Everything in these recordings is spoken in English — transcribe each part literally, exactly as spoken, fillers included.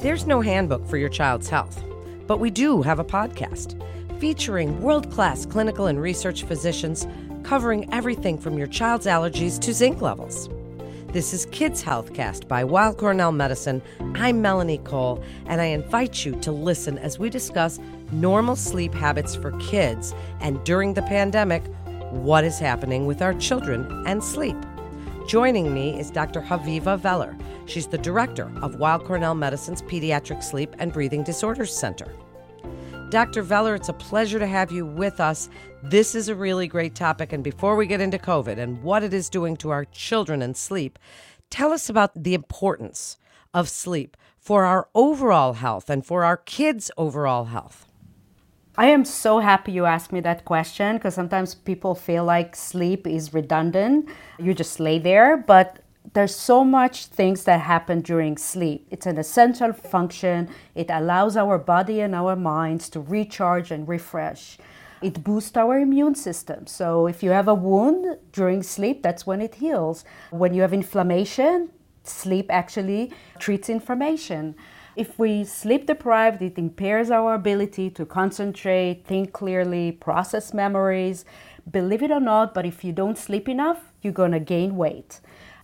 There's no handbook for your child's health, but we do have a podcast featuring world-class clinical and research physicians covering everything from your child's allergies to zinc levels. This is Kids HealthCast by Weill Cornell Medicine. I'm Melanie Cole, and I invite you to listen as we discuss normal sleep habits for kids and, during the pandemic, what is happening with our children and sleep. Joining me is Doctor Haviva Veller. She's the director of Weill Cornell Medicine's Pediatric Sleep and Breathing Disorders Center. Doctor Veller, it's a pleasure to have you with us. This is a really great topic, and before we get into COVID and what it is doing to our children and sleep, tell us about the importance of sleep for our overall health and for our kids' overall health. I am so happy you asked me that question, because sometimes people feel like sleep is redundant. You just lay there, but there's so much things that happen during sleep. It's an essential function. It allows our body and our minds to recharge and refresh. It boosts our immune system. So if you have a wound during sleep, that's when it heals. When you have inflammation, sleep actually treats inflammation. If we sleep deprived, it impairs our ability to concentrate, think clearly, process memories. Believe it or not, but if you don't sleep enough, you're going to gain weight.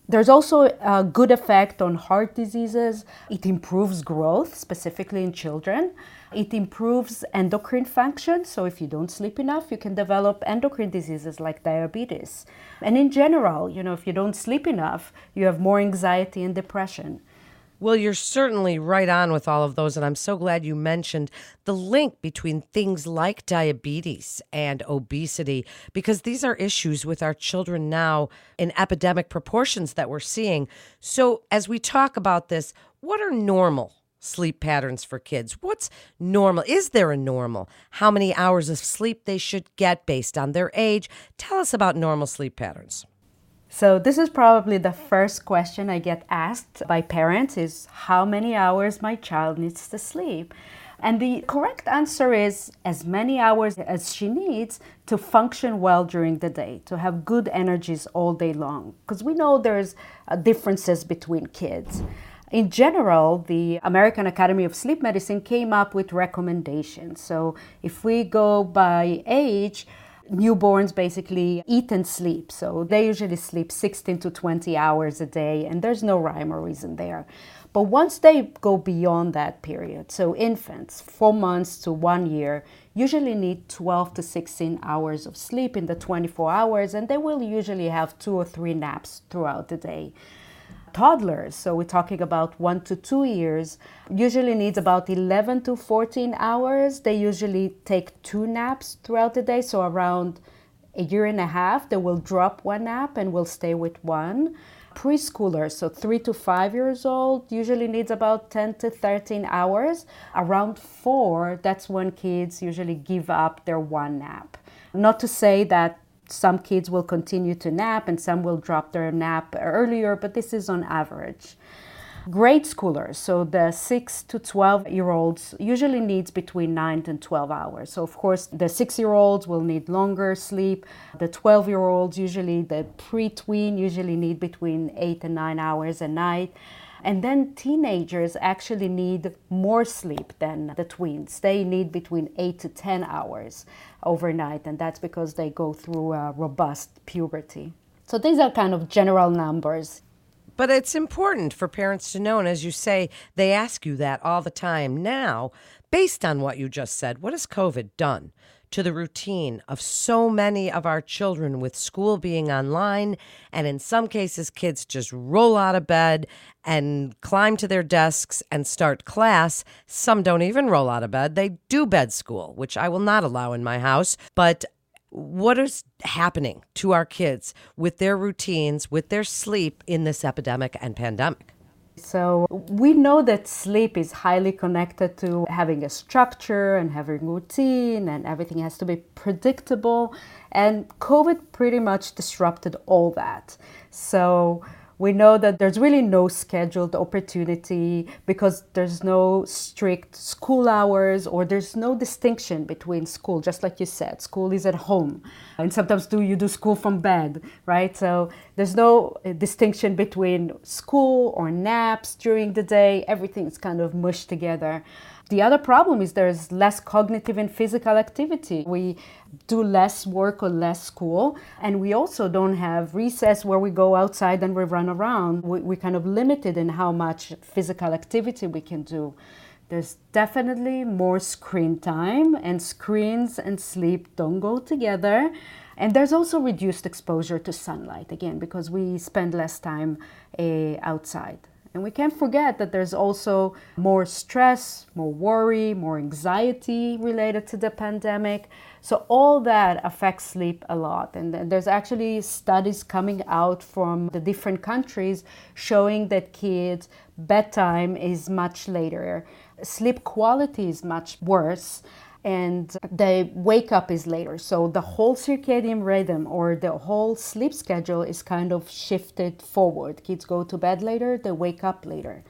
There's also a good effect on heart diseases. It improves growth, specifically in children. It improves endocrine function. So if you don't sleep enough, you can develop endocrine diseases like diabetes. And in general, you know, if you don't sleep enough, you have more anxiety and depression. Well, you're certainly right on with all of those, and I'm so glad you mentioned the link between things like diabetes and obesity, because these are issues with our children now in epidemic proportions that we're seeing. So as we talk about this, what are normal sleep patterns for kids? What's normal? Is there a normal? How many hours of sleep they should get based on their age? Tell us about normal sleep patterns. So this is probably the first question I get asked by parents, is how many hours my child needs to sleep? And the correct answer is as many hours as she needs to function well during the day, to have good energies all day long, because we know there's differences between kids. In general, the American Academy of Sleep Medicine came up with recommendations. So if we go by age, newborns basically eat and sleep. So they usually sleep sixteen to twenty hours a day, and there's no rhyme or reason there. But once they go beyond that period, so infants, four months to one year, usually need twelve to sixteen hours of sleep in the twenty-four hours, and they will usually have two or three naps throughout the day. Toddlers, so we're talking about one to two years, usually needs about eleven to fourteen hours. They usually take two naps throughout the day. So around a year and a half, they will drop one nap and will stay with one. Preschoolers, so three to five years old, usually needs about ten to thirteen hours. Around four, that's when kids usually give up their one nap. Not to say that some kids will continue to nap and some will drop their nap earlier, but this is on average. Grade schoolers, so the six to twelve-year-olds usually needs between nine and twelve hours. So of course, the six-year-olds will need longer sleep. The twelve-year-olds, usually the pre-tween, usually need between eight and nine hours a night. And then teenagers actually need more sleep than the tweens. They need between eight to ten hours overnight, and that's because they go through a robust puberty. So these are kind of general numbers. But it's important for parents to know, and as you say, they ask you that all the time. Now, based on what you just said, what has COVID done to the routine of so many of our children, with school being online, and in some cases kids just roll out of bed and climb to their desks and start class? Some don't even roll out of bed. They do bed school, which I will not allow in my house. But what is happening to our kids with their routines, with their sleep in this epidemic and pandemic? So we know that sleep is highly connected to having a structure and having routine, and everything has to be predictable. And COVID pretty much disrupted all that. So We know that there's really no scheduled opportunity because there's no strict school hours, or there's no distinction between school. Just like you said, school is at home, and sometimes do you do school from bed, right? So there's no distinction between school or naps during the day. Everything's kind of mushed together. The other problem is there's less cognitive and physical activity. We do less work or less school, and we also don't have recess where we go outside and we run around. We, we're kind of limited in how much physical activity we can do. There's definitely more screen time, and screens and sleep don't go together. And there's also reduced exposure to sunlight, again, because we spend less time uh, outside. And we can't forget that there's also more stress, more worry, more anxiety related to the pandemic. So all that affects sleep a lot. And there's actually studies coming out from the different countries showing that kids' bedtime is much later. Sleep quality is much worse, and the wake up is later. So the whole circadian rhythm, or the whole sleep schedule, is kind of shifted forward. Kids go to bed later, they wake up later.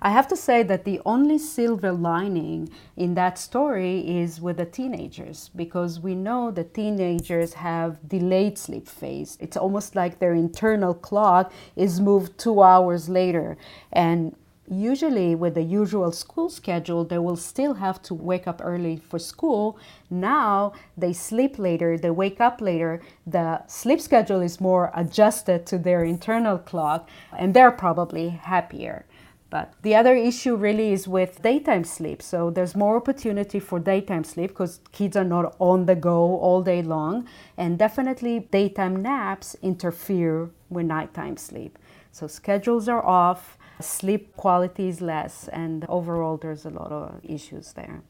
I have to say that the only silver lining in that story is with the teenagers, because we know that teenagers have delayed sleep phase. It's almost like their internal clock is moved two hours later. And usually with the usual school schedule, they will still have to wake up early for school. Now they sleep later, they wake up later. The sleep schedule is more adjusted to their internal clock, and they're probably happier. But the other issue really is with daytime sleep. So there's more opportunity for daytime sleep because kids are not on the go all day long. And definitely daytime naps interfere with nighttime sleep. So schedules are off, sleep quality is less, and overall there's a lot of issues there.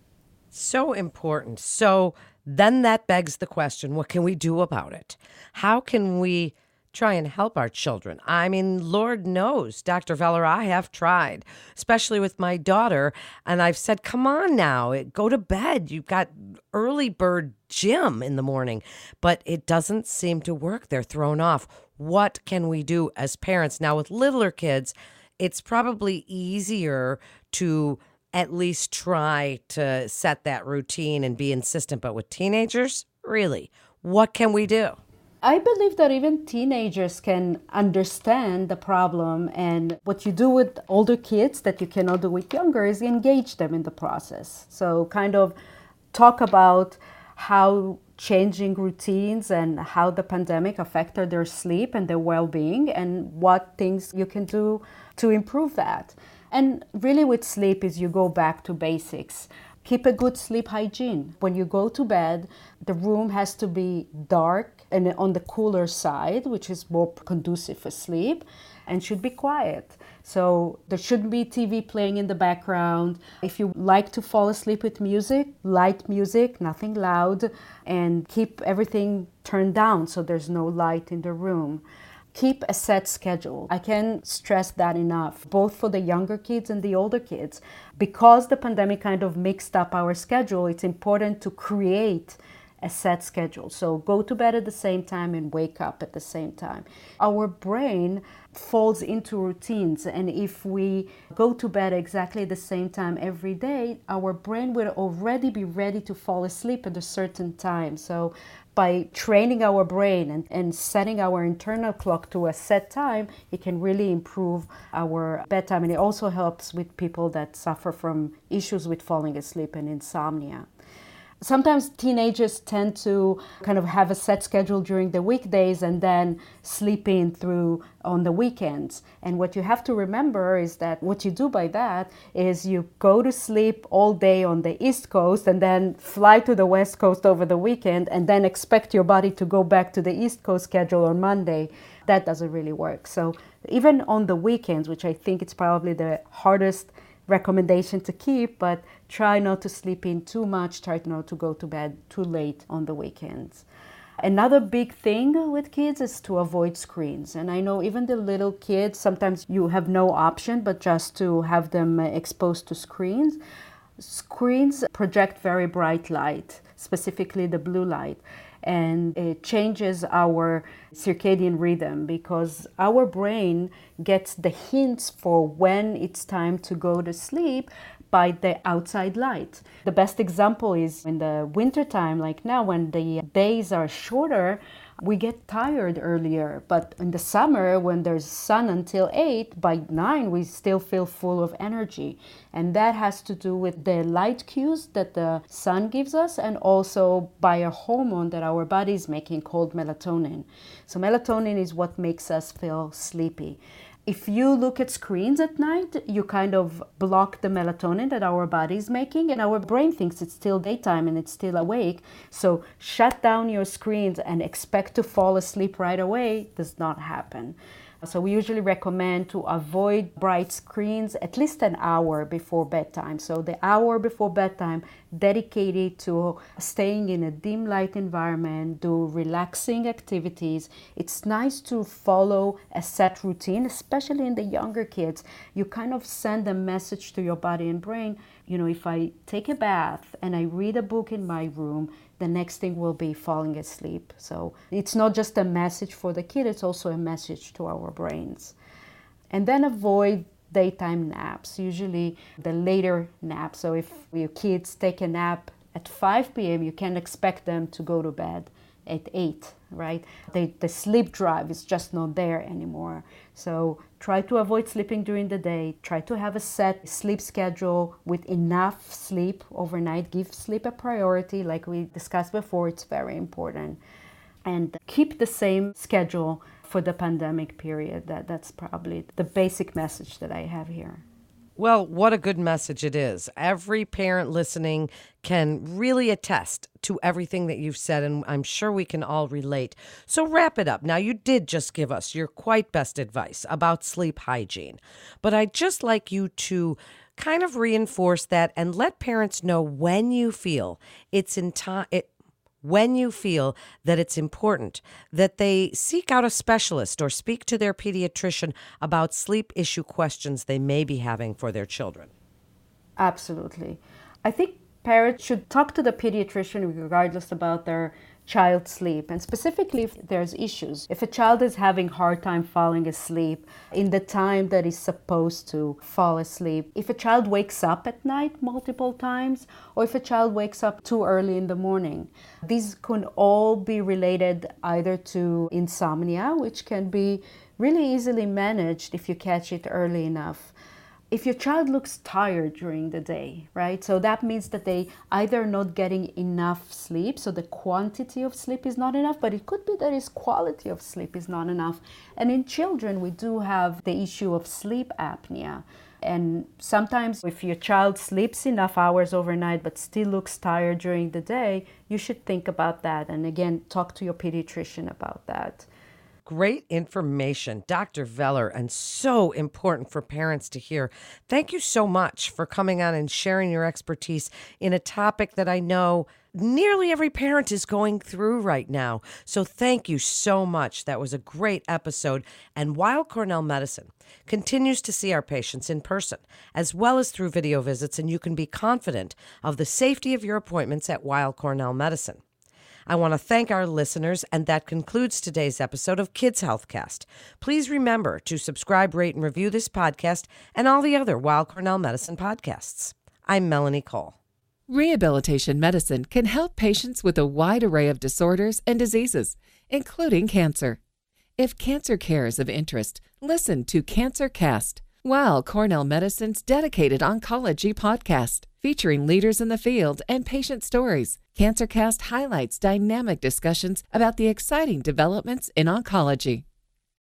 So important. So then that begs the question, what can we do about it? How can we try and help our children? I mean, Lord knows, Doctor Veller, I have tried, especially with my daughter, and I've said, come on now, go to bed. You've got early bird gym in the morning, but it doesn't seem to work. They're thrown off. What can we do as parents? Now, with littler kids, it's probably easier to at least try to set that routine and be insistent. But with teenagers, really, what can we do? I believe that even teenagers can understand the problem. And what you do with older kids that you cannot do with younger is engage them in the process. So kind of talk about how changing routines and how the pandemic affected their sleep and their well-being, and what things you can do to improve that. And really with sleep is you go back to basics. Keep a good sleep hygiene. When you go to bed, the room has to be dark and on the cooler side, which is more conducive for sleep, and should be quiet. So there shouldn't be T V playing in the background. If you like to fall asleep with music, light music, nothing loud, and keep everything turned down so there's no light in the room. Keep a set schedule. I can't stress that enough, both for the younger kids and the older kids. Because the pandemic kind of mixed up our schedule, it's important to create a set schedule. So go to bed at the same time and wake up at the same time. Our brain falls into routines, and if we go to bed exactly the same time every day, our brain will already be ready to fall asleep at a certain time. So by training our brain and, and setting our internal clock to a set time, it can really improve our bedtime, and it also helps with people that suffer from issues with falling asleep and insomnia. Sometimes teenagers tend to kind of have a set schedule during the weekdays and then sleep in through on the weekends. And what you have to remember is that what you do by that is you go to sleep all day on the East Coast and then fly to the West Coast over the weekend and then expect your body to go back to the East Coast schedule on Monday. That doesn't really work. So even on the weekends, which I think it's probably the hardest recommendation to keep, but try not to sleep in too much, try not to go to bed too late on the weekends. Another big thing with kids is to avoid screens. And I know even the little kids, sometimes you have no option but just to have them exposed to screens. Screens project very bright light, specifically the blue light. and it changes our circadian rhythm because our brain gets the hints for when it's time to go to sleep by the outside light. The best example is in the wintertime, like now, when the days are shorter, we get tired earlier. But in the summer, when there's sun until eight, by nine, we still feel full of energy. And that has to do with the light cues that the sun gives us, and also by a hormone that our body is making called melatonin. So melatonin is what makes us feel sleepy. If you look at screens at night, you kind of block the melatonin that our body is making, and our brain thinks it's still daytime and it's still awake. So shut down your screens and expect to fall asleep right away does not happen. So we usually recommend to avoid bright screens at least an hour before bedtime. So the hour before bedtime dedicated to staying in a dim light environment, do relaxing activities. It's nice to follow a set routine, especially in the younger kids. You kind of send a message to your body and brain, you know, if I take a bath and I read a book in my room, the next thing will be falling asleep. So it's not just a message for the kid, it's also a message to our brains. And then avoid daytime naps, usually the later nap. So if your kids take a nap at five p.m., you can't expect them to go to bed at eight, right? They, the sleep drive is just not there anymore. So try to avoid sleeping during the day. Try to have a set sleep schedule with enough sleep overnight. Give sleep a priority, like we discussed before. It's very important. And keep the same schedule for the pandemic period. That, that's probably the basic message that I have here. Well, what a good message it is. Every parent listening can really attest to everything that you've said, and I'm sure we can all relate. So wrap it up. Now, you did just give us your quite best advice about sleep hygiene, but I'd just like you to kind of reinforce that and let parents know when you feel it's in time. It- When you feel that it's important that they seek out a specialist or speak to their pediatrician about sleep issue questions they may be having for their children. Absolutely. I think parents should talk to the pediatrician regardless about their child's sleep, and specifically if there's issues. If a child is having hard time falling asleep in the time that is supposed to fall asleep, if a child wakes up at night multiple times, or if a child wakes up too early in the morning, these can all be related either to insomnia, which can be really easily managed if you catch it early enough. If your child looks tired during the day, right? So that means that they either are not getting enough sleep, so the quantity of sleep is not enough, but it could be that its quality of sleep is not enough. And in children, we do have the issue of sleep apnea. And sometimes if your child sleeps enough hours overnight but still looks tired during the day, you should think about that. And again, talk to your pediatrician about that. Great information, Doctor Veller, and so important for parents to hear. Thank you so much for coming on and sharing your expertise in a topic that I know nearly every parent is going through right now. So thank you so much. That was a great episode. And Weill Cornell Medicine continues to see our patients in person as well as through video visits, and you can be confident of the safety of your appointments at Weill Cornell Medicine. I want to thank our listeners, and that concludes today's episode of Kids HealthCast. Please remember to subscribe, rate, and review this podcast and all the other Weill Cornell Medicine podcasts. I'm Melanie Cole. Rehabilitation medicine can help patients with a wide array of disorders and diseases, including cancer. If cancer care is of interest, listen to CancerCast, Weill Cornell Medicine's dedicated oncology podcast, featuring leaders in the field and patient stories. CancerCast highlights dynamic discussions about the exciting developments in oncology.